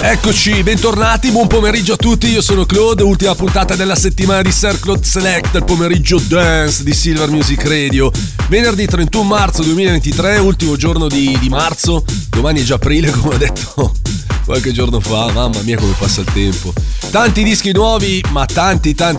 Eccoci, bentornati, buon pomeriggio a tutti, io sono Klod, ultima puntata della settimana di Sir Claude Selecta, il pomeriggio dance di Silver Music Radio. Venerdì 31 marzo 2023, ultimo giorno di marzo, domani è già aprile come ho detto qualche giorno fa, mamma mia come passa il tempo. Tanti dischi nuovi, ma tanti dal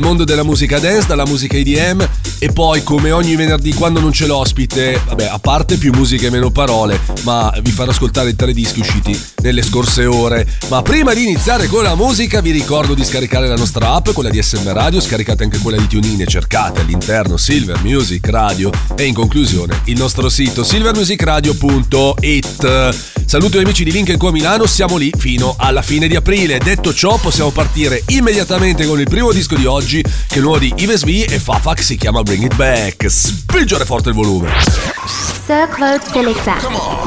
mondo della musica dance, dalla musica EDM e poi come ogni venerdì quando non c'è l'ospite, vabbè, a parte più musica e meno parole, ma vi farò ascoltare i tre dischi usciti nelle scorse ore. Ma prima di iniziare con la musica vi ricordo di scaricare la nostra app, quella di SM Radio, scaricate anche quella di TuneIn e cercate all'interno Silver Music Radio e in conclusione il nostro sito silvermusicradio.it. Saluto gli amici di Link & Co a Milano, siamo lì fino alla fine di aprile. Detto ciò, possiamo partire immediatamente con il primo disco di oggi, che è nuovo di Yves V e Fafak, si chiama Bring It Back. Spingere forte il volume. Sir Claude Selecta. Come on.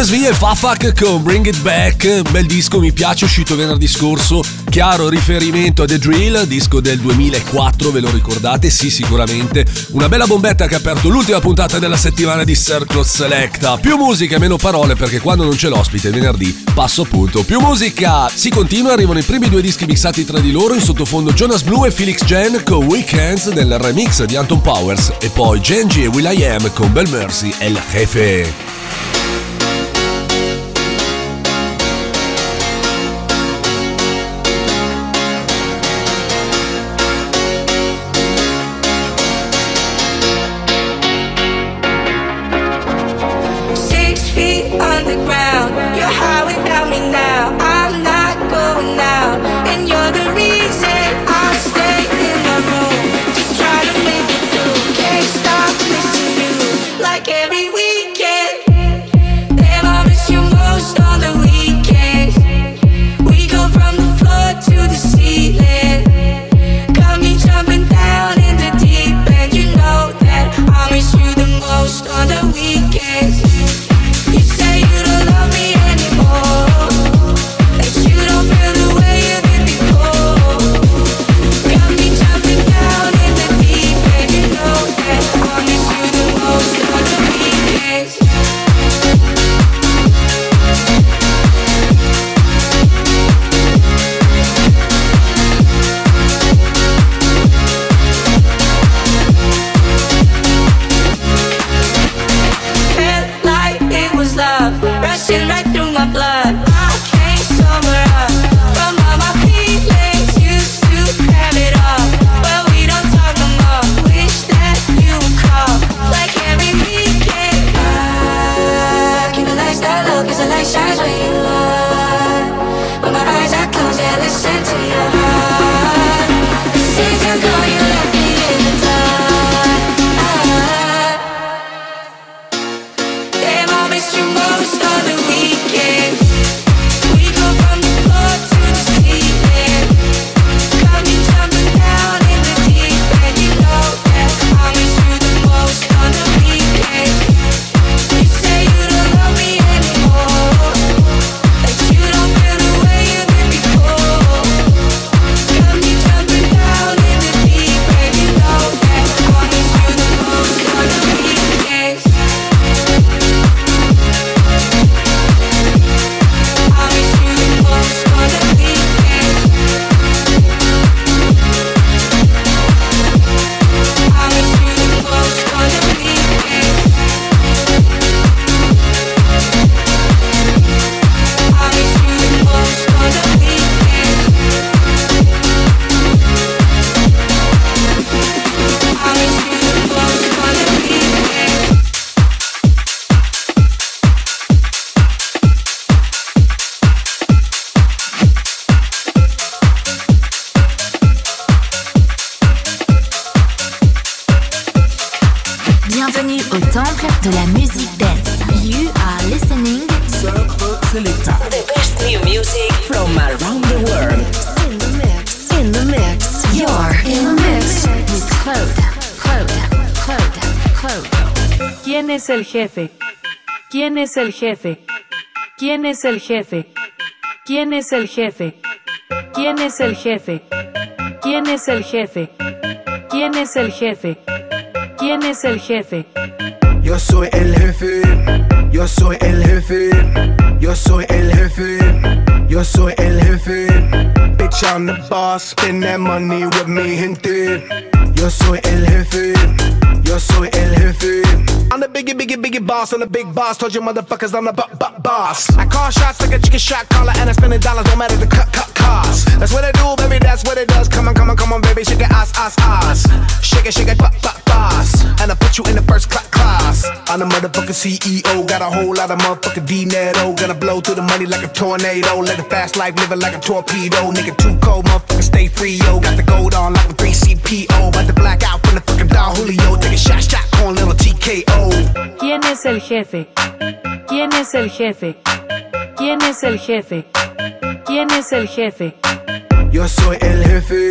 Svia e Fafak con Bring It Back, bel disco, mi piace, uscito venerdì scorso, chiaro riferimento a The Drill, disco del 2004, ve lo ricordate? Sì, sicuramente, una bella bombetta che ha aperto l'ultima puntata della settimana di Circo Selecta, più musica e meno parole perché quando non c'è l'ospite venerdì passo appunto più musica, si continua, arrivano i primi due dischi mixati tra di loro, in sottofondo Jonas Blue e Felix Jen con Weekends nel remix di Anton Powers e poi Jenji e Will.i.am con Bel Mercy e El Jefe. Bienvenue au temple de la musique dance. You are listening Sir Claude Selecta. The best new music from around the world. In the mix, in the mix. You're in the mix with Klod. ¿Quién es el jefe? ¿Quién es el jefe? ¿Quién es el jefe? ¿Quién es el jefe? ¿Quién es el jefe? ¿Quién es el jefe? ¿Quién es el jefe? ¿Quién es el jefe? Yo soy el jefe, yo soy el jefe, yo soy el jefe, yo soy el jefe. Bitch, I'm the boss, spend that money with me, gente. Yo soy el jefe, yo soy el jefe. I'm the biggie boss, I'm the big boss. Told you motherfuckers I'm the boss. I call shots like a chicken shot caller, and I spend the dollars, don't matter the cut cost. That's what I do, baby, that's what it does. Come on, baby, shake it, ass. Shake it, boss. And I put you in the first class. I'm the motherfucking CEO, got a whole lot of motherfucking dinero. Gonna blow through the money like a tornado. Live a fast life, living like a torpedo. Nigga too cold, motherfucker stay free, yo. Got the gold on like a 3CPO. About to black out from the fucking Don Julio. Take a shot, on little TKO. ¿Quién es el jefe? ¿Quién es el jefe? ¿Quién es el jefe? ¿Quién es el jefe? Yo soy el jefe,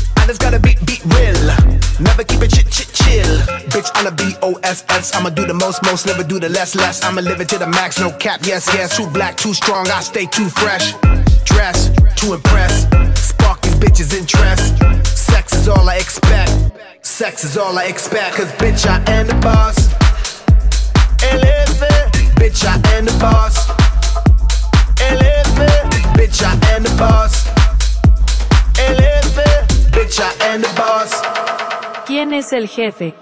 I just gotta beat real. Never keep it chill. Bitch, I'm a BOSS. I'ma do the most, never do the less. I'ma live it to the max, no cap, yes. Too black, too strong, I stay too fresh. Dress, to impress. Spark these bitches' interest. Sex is all I expect. Sex is all I expect. Cause bitch, I am the boss. El Jefe. Bitch, I am the boss. El Jefe. Bitch, I am the boss. El Jefe. Bitch, I am the boss. ¿Quién es el jefe?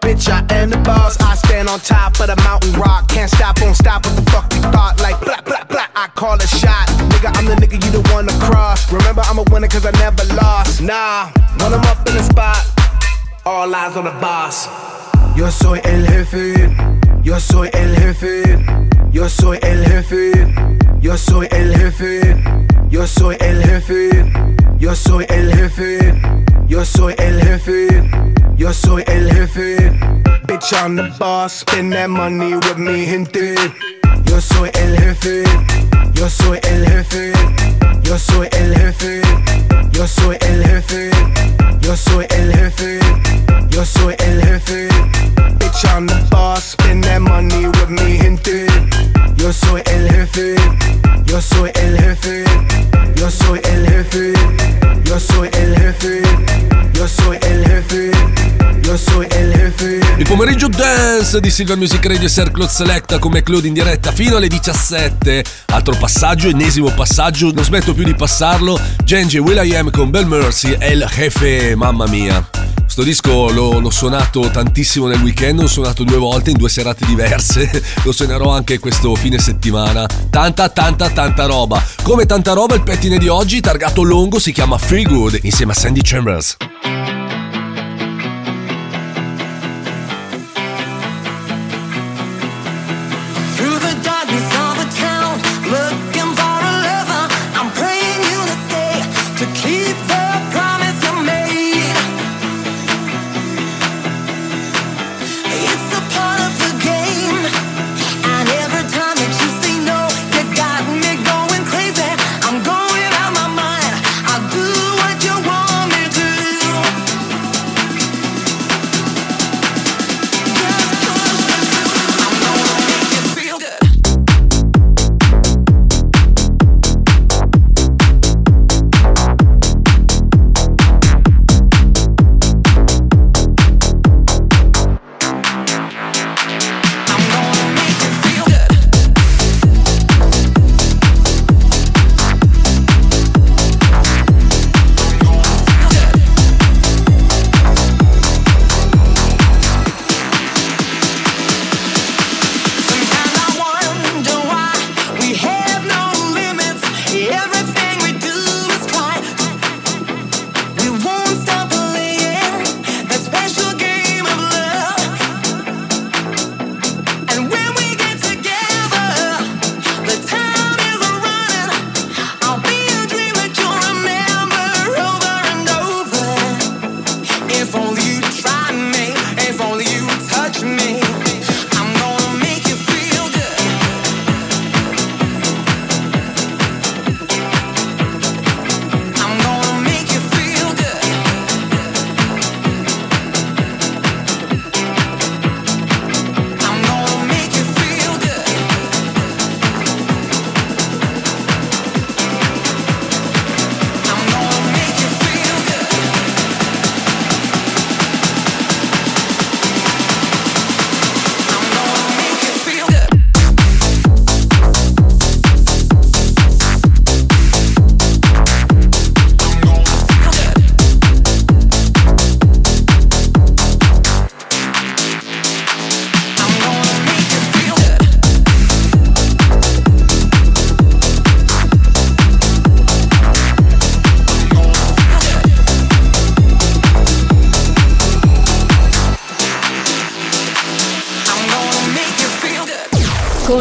Bitch, I am the boss. I stand on top of the mountain rock. Can't stop, won't stop with the fuck you thought. Like, blah, blah, blah, I call a shot. Nigga, I'm the nigga you the one to cross. Remember, I'm a winner cause I never lost. Nah, when I'm up in the spot, all eyes on the boss. Yo soy el jefe, yo soy el jefe, yo soy el jefe, yo soy el jefe, yo soy el jefe, yo soy el jefe, yo soy el jefe, yo soy el jefe. Bitch, I'm the boss, spend that money with me, gente. Yo soy el jefe, yo soy el jefe, yo soy el jefe, yo soy el jefe, yo soy el jefe, yo soy el jefe. Bitch, I'm the boss, spend that money with me, gente. Yo soy el jefe, yo soy el jefe, yo soy el jefe, yo soy el jefe, yo soy el jefe, yo soy el jefe. Il pomeriggio dance di Silver Music Radio e Sir Claude Selecta come Klod in diretta fino alle 17. Altro passaggio, ennesimo passaggio, non smetto più di passarlo. Jenji e Will.i.am con Bel Mercy e El Jefe, mamma mia. Sto disco l'ho suonato tantissimo nel weekend, l'ho suonato 2 volte in 2 serate diverse, lo suonerò anche questo fine settimana. Tanta roba. Come tanta roba, il pettine di oggi, targato lungo, si chiama Feel Good insieme a Sandy Chambers.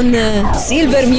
con Silver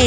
È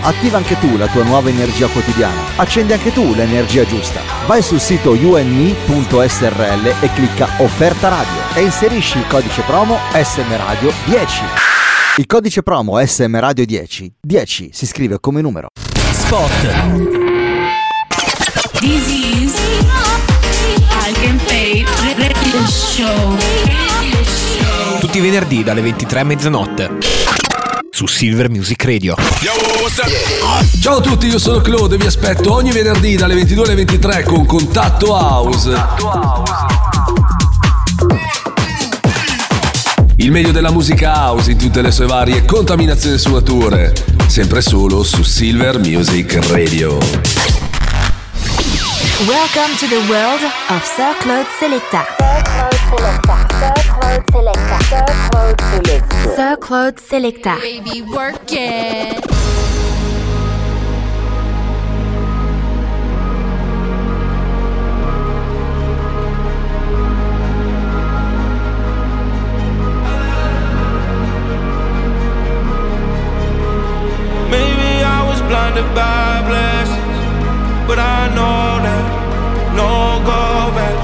Attiva anche tu la tua nuova energia quotidiana. Accendi anche tu l'energia giusta. Vai sul sito youandme.srl e clicca offerta radio e inserisci il codice promo smradio10. Il codice promo smradio10 10 si scrive come numero. Spot. This is I Can Play Radio Show. Tutti i venerdì dalle 23 a mezzanotte su Silver Music Radio. Ciao a tutti, io sono Klod e vi aspetto ogni venerdì dalle 22 alle 23 con Contatto House. Il meglio della musica house in tutte le sue varie contaminazioni e sfumature, sempre solo su Silver Music Radio. Welcome to the world of Sir Claude Selecta. Sir Claude Selecta. Baby, work it. Maybe I was blinded by blessings, but I know that. No go back.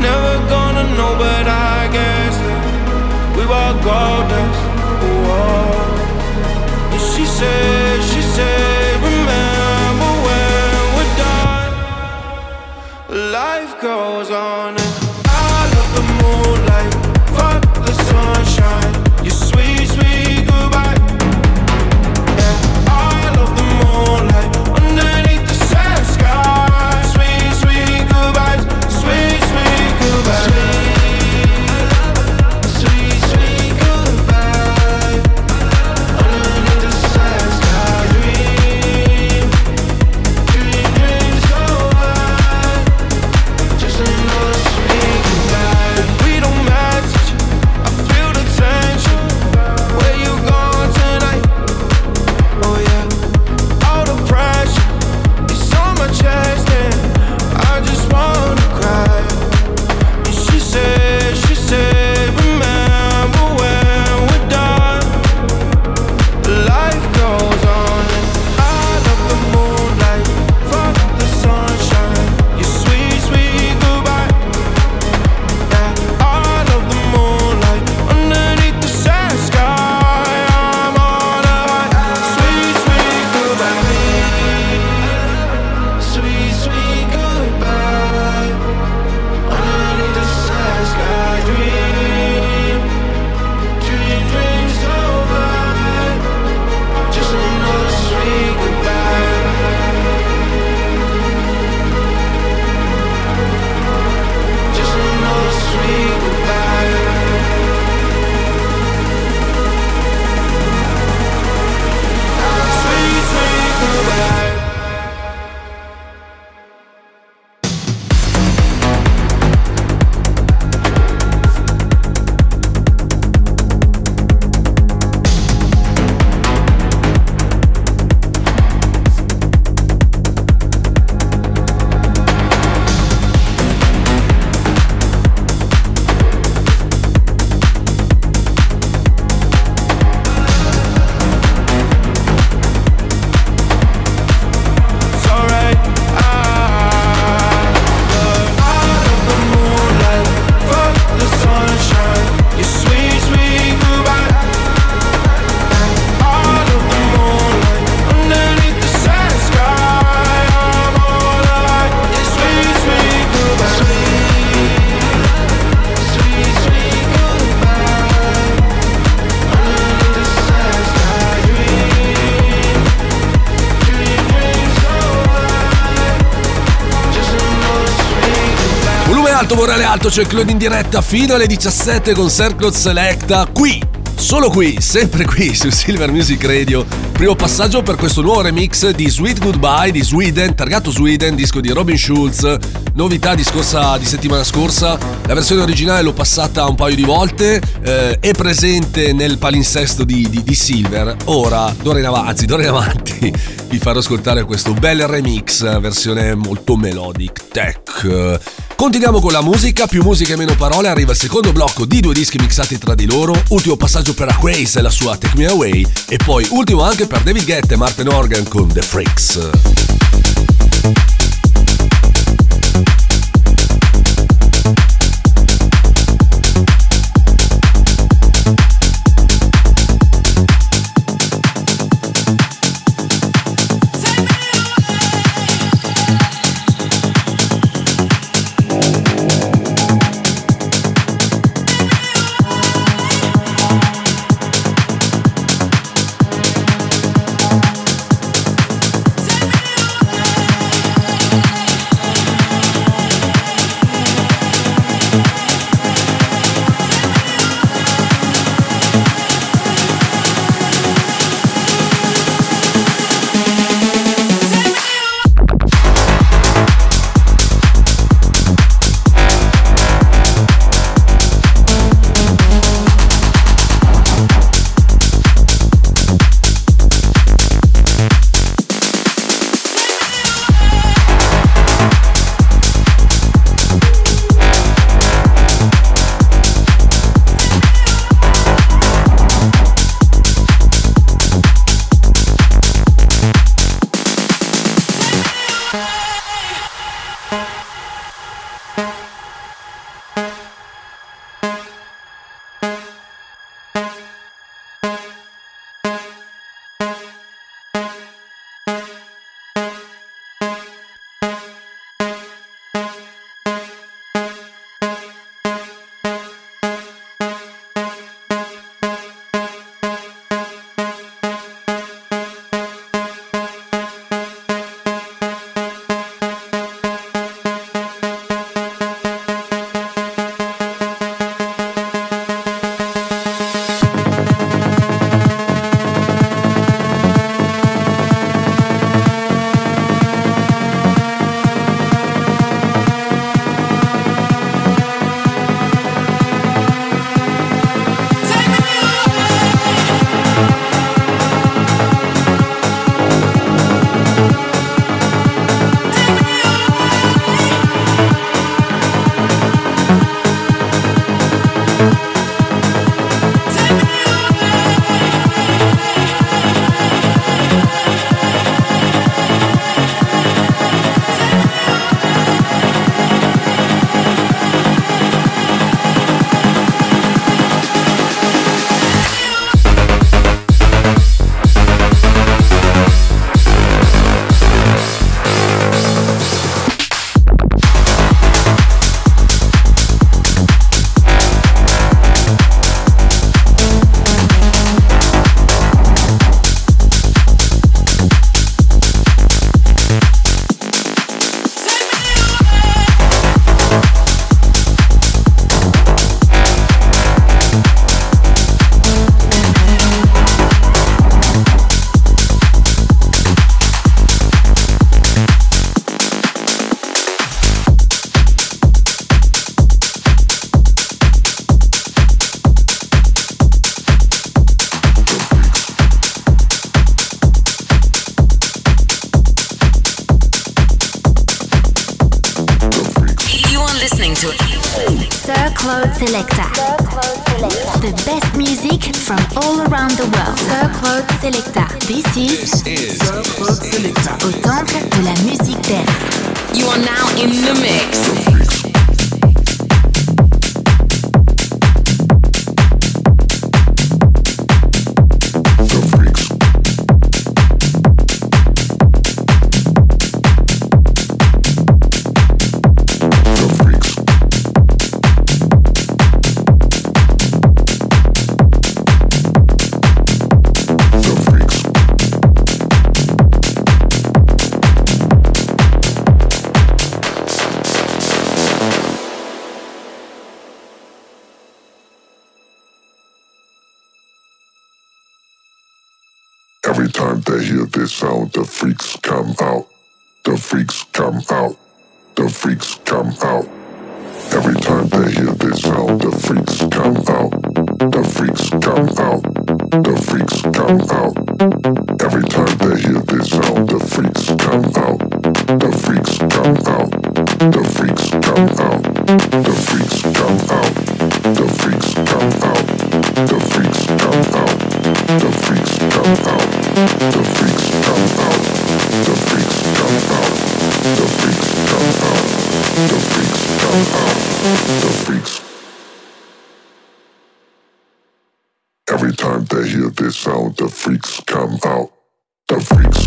Never gonna know, but I guess that we were gold dust. Whoa. And she said, remember when we're done, life goes on. And I love the moonlight, fuck the sunshine. Your sweet, sweet goodbye. And I love the moonlight underneath the sad sky. Time Intanto morale alto, c'è Klod in diretta fino alle 17 con Sir Claude Selecta, qui, solo qui, sempre qui su Silver Music Radio. Primo passaggio per questo nuovo remix di Sweet Goodbye di Sweden, targato Sweden, disco di Robin Schulz, novità di settimana scorsa. La versione originale l'ho passata un paio di volte, è presente nel palinsesto di Silver. Ora, d'ora in avanti, vi farò ascoltare questo bel remix, versione molto melodic tech. Continuiamo con la musica, più musica e meno parole. Arriva il secondo blocco di due dischi mixati tra di loro, ultimo passaggio per Aquace e la sua Take Me Away, e poi ultimo anche per David Guetta e Martin Organ con The Freaks. time they hear this sound, the freaks come out. The freaks come out. The freaks come out. Every time they hear this sound, the freaks come out. The freaks come out. The freaks come out. Every time they hear this sound, the freaks come out. The freaks come out. The freaks come out. The freaks come out. The freaks come out. The freaks come out. The freaks come out. The freaks come out. The freaks come out. The freaks come out. The freaks come out. The freaks. Every time they hear this sound, the freaks come out. The freaks.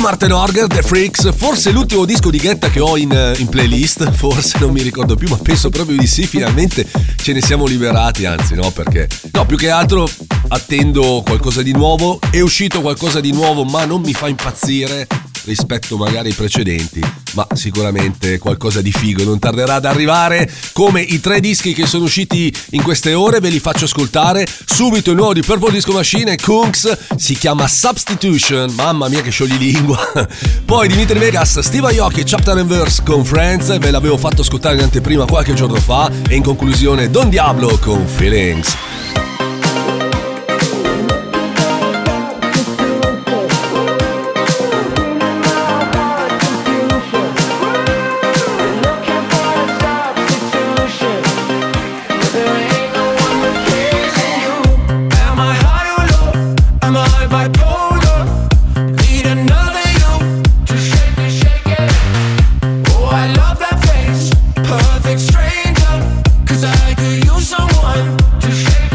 Martin Organ, The Freaks, forse l'ultimo disco di Guetta che ho in playlist, forse non mi ricordo più, ma penso proprio di sì. Finalmente ce ne siamo liberati, anzi no, perché no, più che altro attendo qualcosa di nuovo. È uscito qualcosa di nuovo, ma non mi fa impazzire rispetto magari ai precedenti, ma sicuramente qualcosa di figo non tarderà ad arrivare, come i tre dischi che sono usciti in queste ore. Ve li faccio ascoltare subito. Il nuovo di Purple Disco Machine e Kungs, si chiama Substitution, mamma mia che scioglilingua. Poi Dimitri Vegas, Steve Aoki, Chapter and Verse con Friends, ve l'avevo fatto ascoltare in anteprima qualche giorno fa, e in conclusione Don Diablo con Feelings. Perfect stranger, 'cause I could use someone to shake.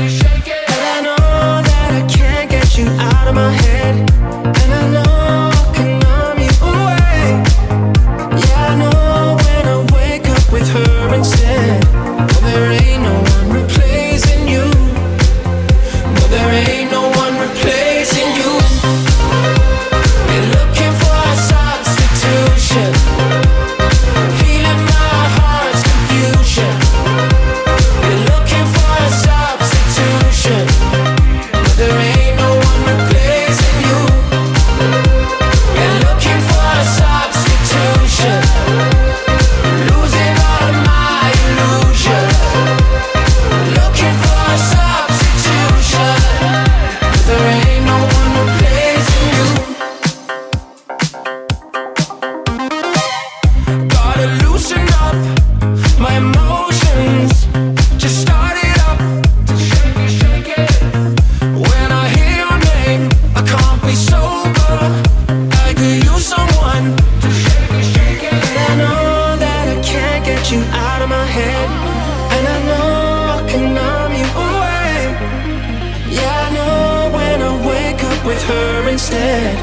instead.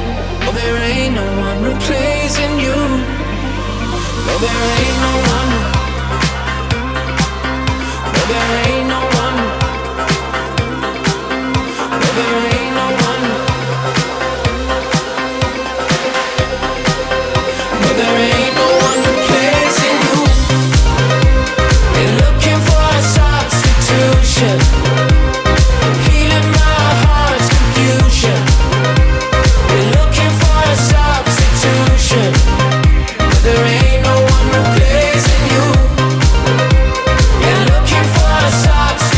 Oh, there ain't no one replacing you. No, there ain't no one. No, there ain't no one. No, there ain't no one. No, there ain't no one replacing you. They're looking for a substitution. Stop.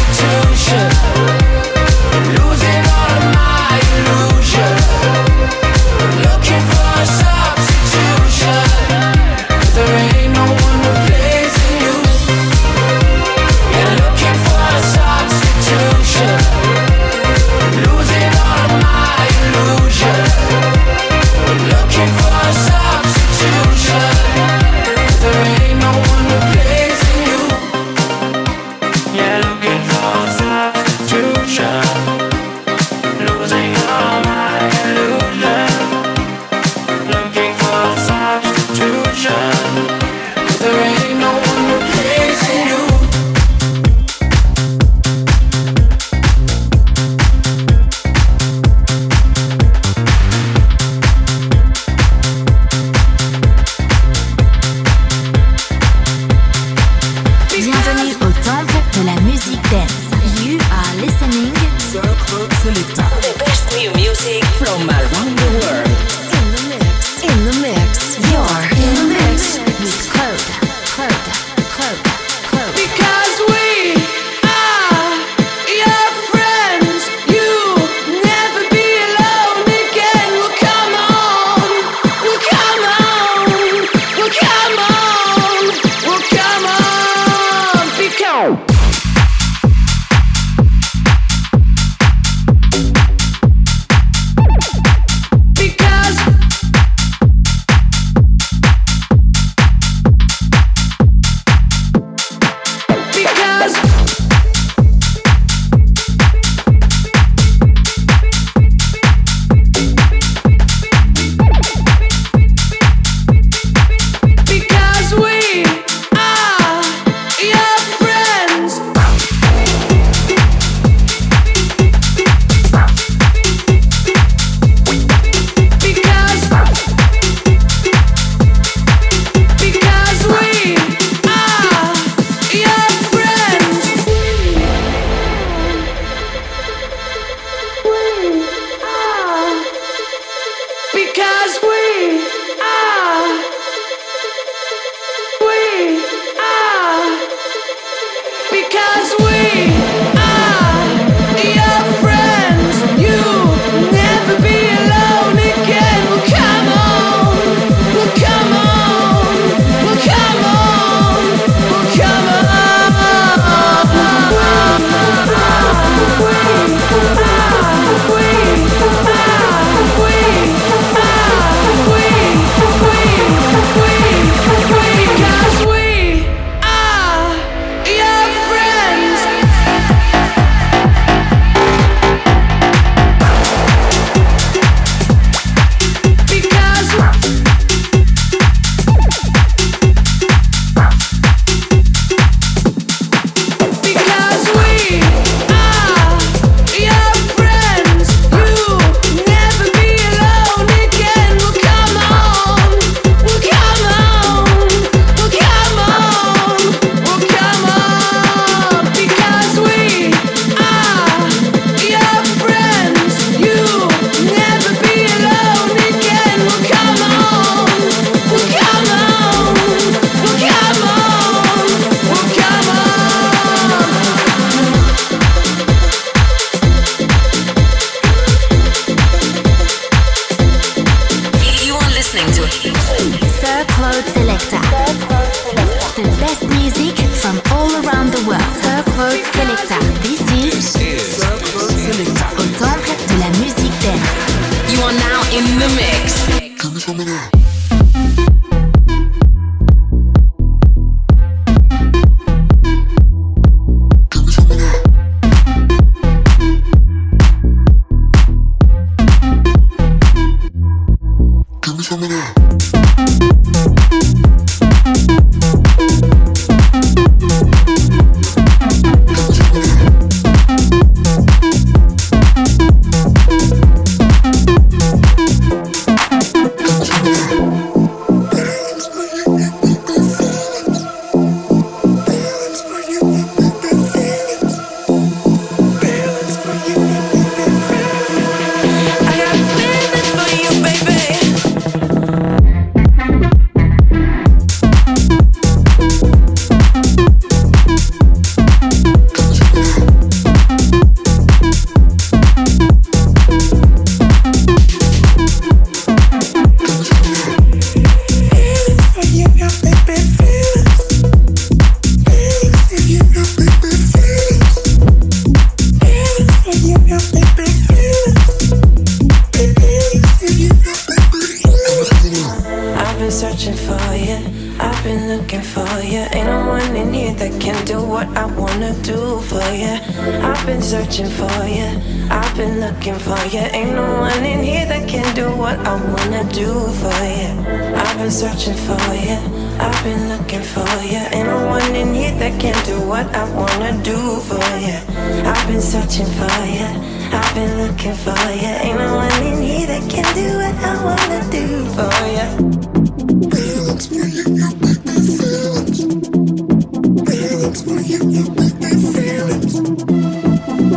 what I wanna do for you. I've been searching for you, I've been looking for you. Ain't no one in here that can do what I wanna do for you. I've been searching for you, I've been looking for you. Ain't no one in here that can do what I wanna do for you. I've been searching for you, I've been looking for you. Ain't no one in here that can do what I wanna do for you. Feelings for you, you make me feelings. Feelings for you, you make me feelings.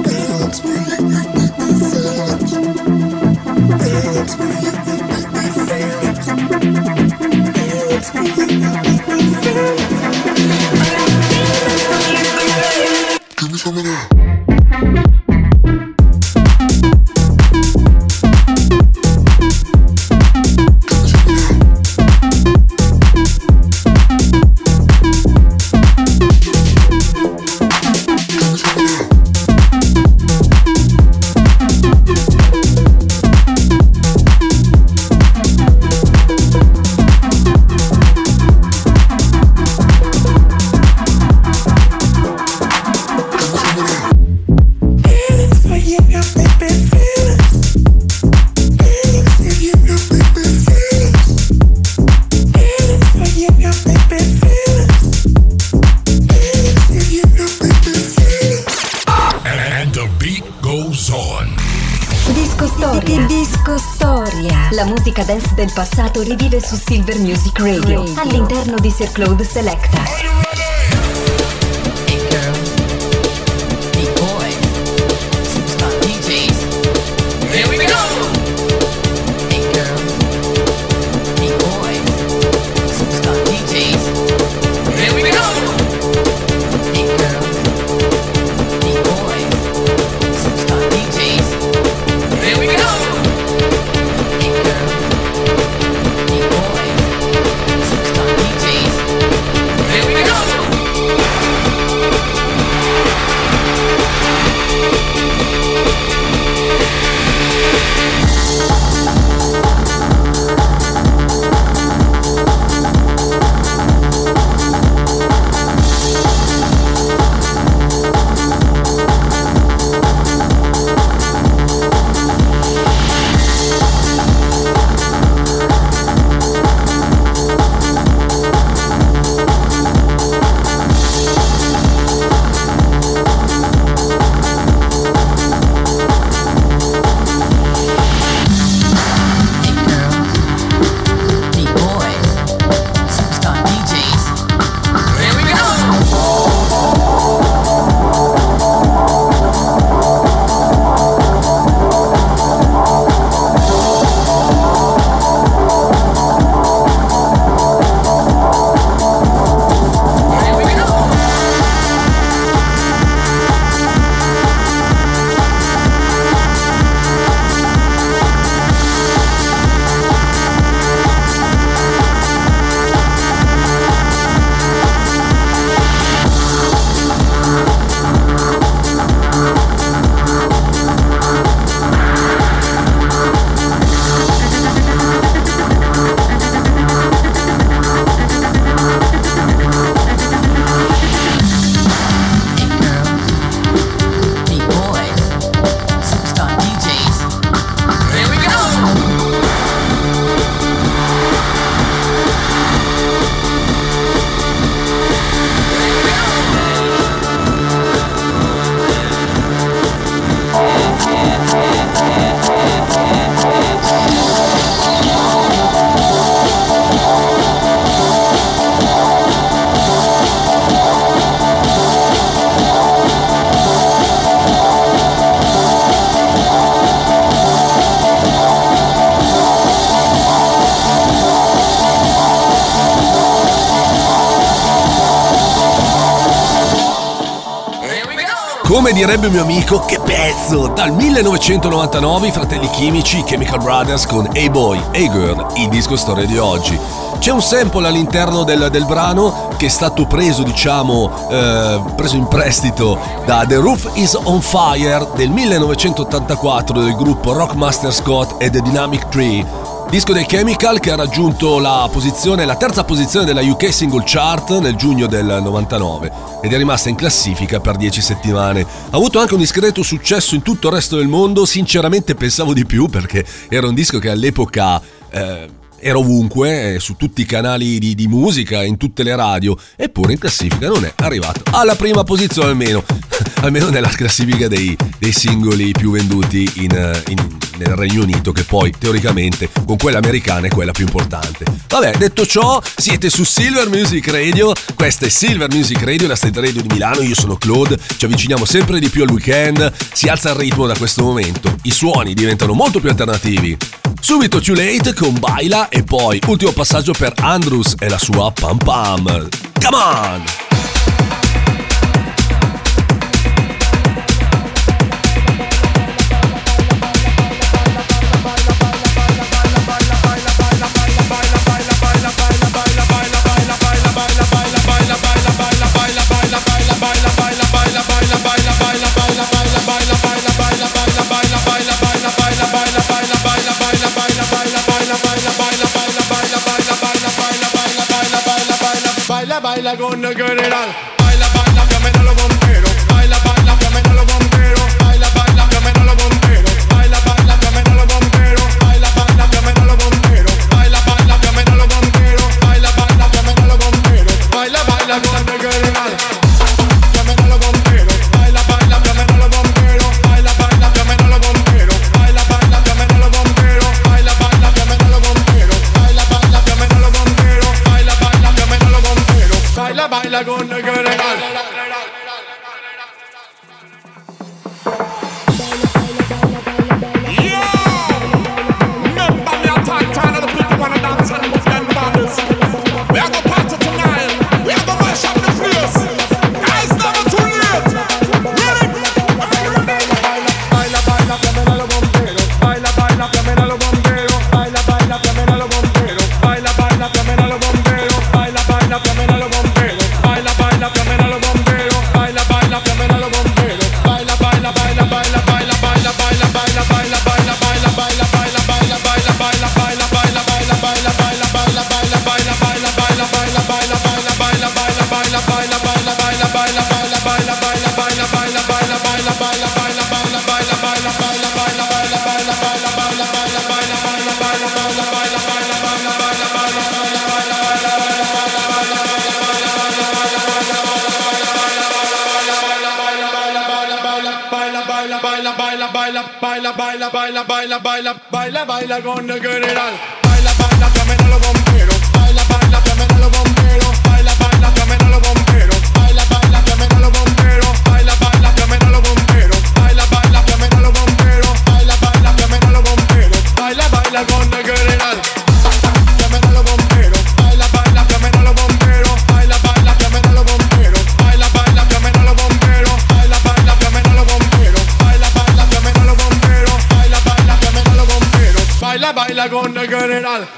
Feelings for you, you make me feelings. Feelings for you, you make me feelings. Feelings for you, you make me feelings. Give me some of that. Dance del passato rivive su Silver Music Radio all'interno di Sir Claude Selecta. Come direbbe mio amico, che pezzo! Dal 1999 i fratelli chimici Chemical Brothers con Hey Boy, Hey Girl, il disco storia di oggi. C'è un sample all'interno del brano che è stato preso, preso in prestito da The Roof Is On Fire del 1984 del gruppo Rockmaster Scott e The Dynamic Tree. Disco dei Chemical che ha raggiunto la terza posizione della UK Single Chart nel giugno del 99 ed è rimasta in classifica per 10 settimane. Ha avuto anche un discreto successo in tutto il resto del mondo, sinceramente pensavo di più perché era un disco che all'epoca era ovunque, su tutti i canali di musica, in tutte le radio, eppure in classifica non è arrivato alla prima posizione almeno nella classifica dei singoli più venduti nel Regno Unito, che poi teoricamente con quella americana è quella più importante. Vabbè, detto ciò, siete su Silver Music Radio, questa è Silver Music Radio, la Street Radio di Milano, io sono Klod, ci avviciniamo sempre di più al weekend, si alza il ritmo da questo momento, i suoni diventano molto più alternativi. Subito Too Late con Baila e poi ultimo passaggio per Andruss e la sua Pan Pan. Come on! Baila con el general, baila, baila, llamen a los bomberos, baila, baila, llamen a los bomberos, baila, baila, llamen a los bomberos, baila, baila, llamen a los bomberos, baila, baila, llamen a los bomberos, baila, baila, llamen a los bomberos, baila, baila, llamen a los bomberos, baila, baila con el general. Baila con el general. Baila, baila, baila, baila, baila, baila, baila con el general. Baila, baila, llamen a los bomberos. Baila, baila, llamen a los bomberos. Baila, baila, llamen a los bomberos. Baila, baila, llamen a los bomberos. Baila, baila, llamen a los bomberos. Baila, baila, llamen a los bomberos. Baila, baila, llamen a los bomberos. Baila, baila con el general. Baila con el general. Baila con el general.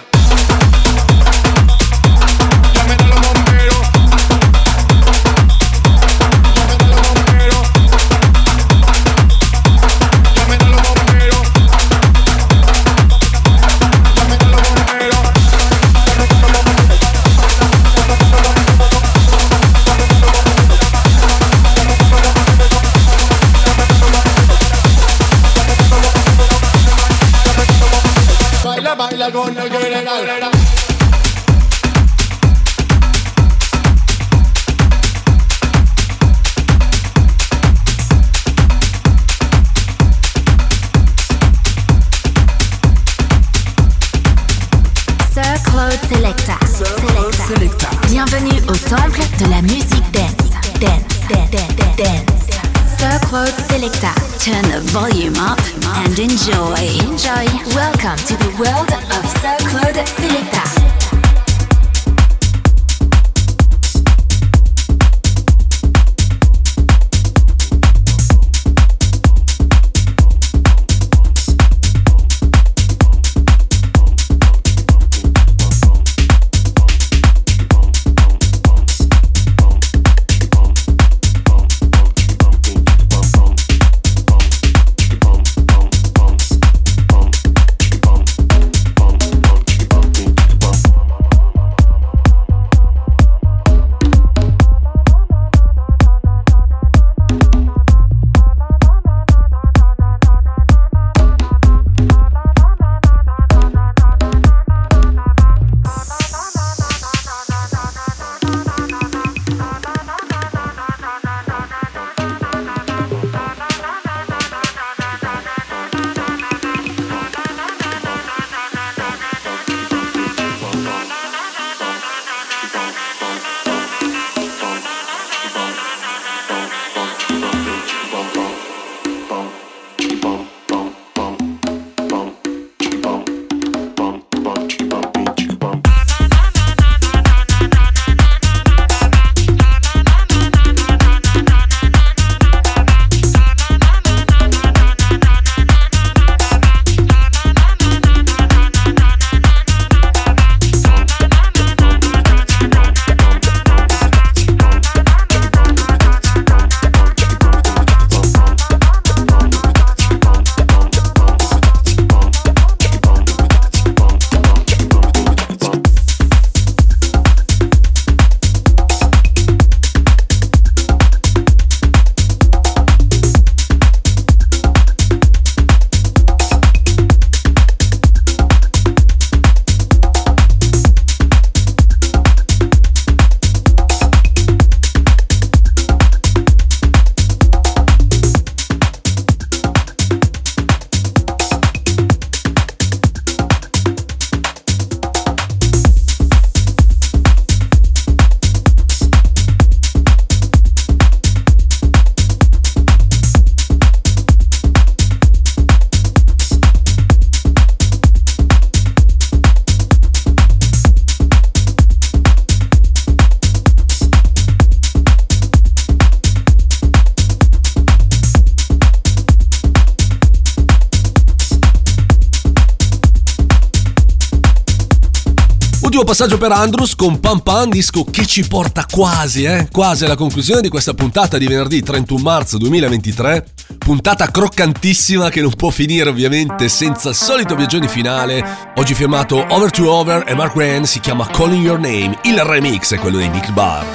Sir Claude Selecta. Bienvenue au temple de la musique dance. Sir Claude Selecta. Turn the volume up and enjoy. Welcome to the world of Sir Claude Selecta. Ultimo passaggio per Andruss con Pan Pan, disco che ci porta quasi alla conclusione di questa puntata di venerdì 31 marzo 2023. Puntata croccantissima che non può finire ovviamente senza il solito viaggione finale. Oggi firmato Over to Over e Mark Wren, si chiama Calling Your Name. Il remix è quello dei Nic Barr.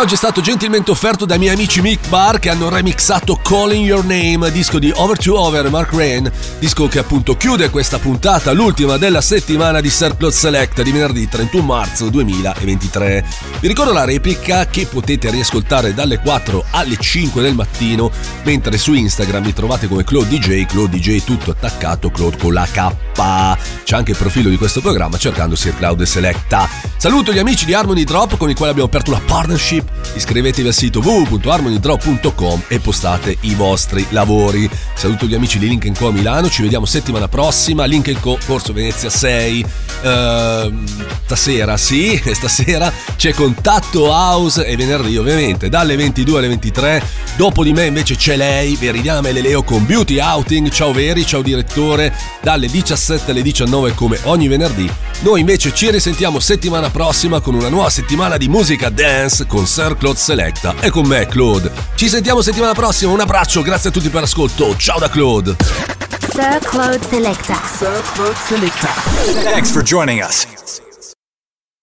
Oggi è stato gentilmente offerto dai miei amici Nic Barr, che hanno remixato Calling Your Name, disco di Over to Over Mark Wren, disco che appunto chiude questa puntata, l'ultima della settimana di Sir Claude Selecta di venerdì 31 marzo 2023. Vi ricordo la replica che potete riascoltare dalle 4 alle 5 del mattino, mentre su Instagram mi trovate come Klod DJ tutto attaccato, Klod con la K. C'è anche il profilo di questo programma cercando Sir Claude Selecta. Saluto gli amici di Harmony Drop con i quali abbiamo aperto una partnership. Iscrivetevi al sito www.harmonydrop.com e postate i vostri lavori. Saluto gli amici di Link & Co a Milano, ci vediamo settimana prossima. Link & Co Corso Venezia 6. Stasera c'è Contatto House, e venerdì ovviamente dalle 22 alle 23. Dopo di me invece c'è lei, Veridame Leleo, con Beauty Outing. Ciao Veri, ciao direttore, dalle 17 alle 19 come ogni venerdì. Noi invece ci risentiamo settimana prossima con una nuova settimana di musica dance con Sir Claude Selecta e con me, Claude. Ci sentiamo settimana prossima, un abbraccio, grazie a tutti per l'ascolto, ciao da Claude. Sir Claude Selecta. Thanks for joining us.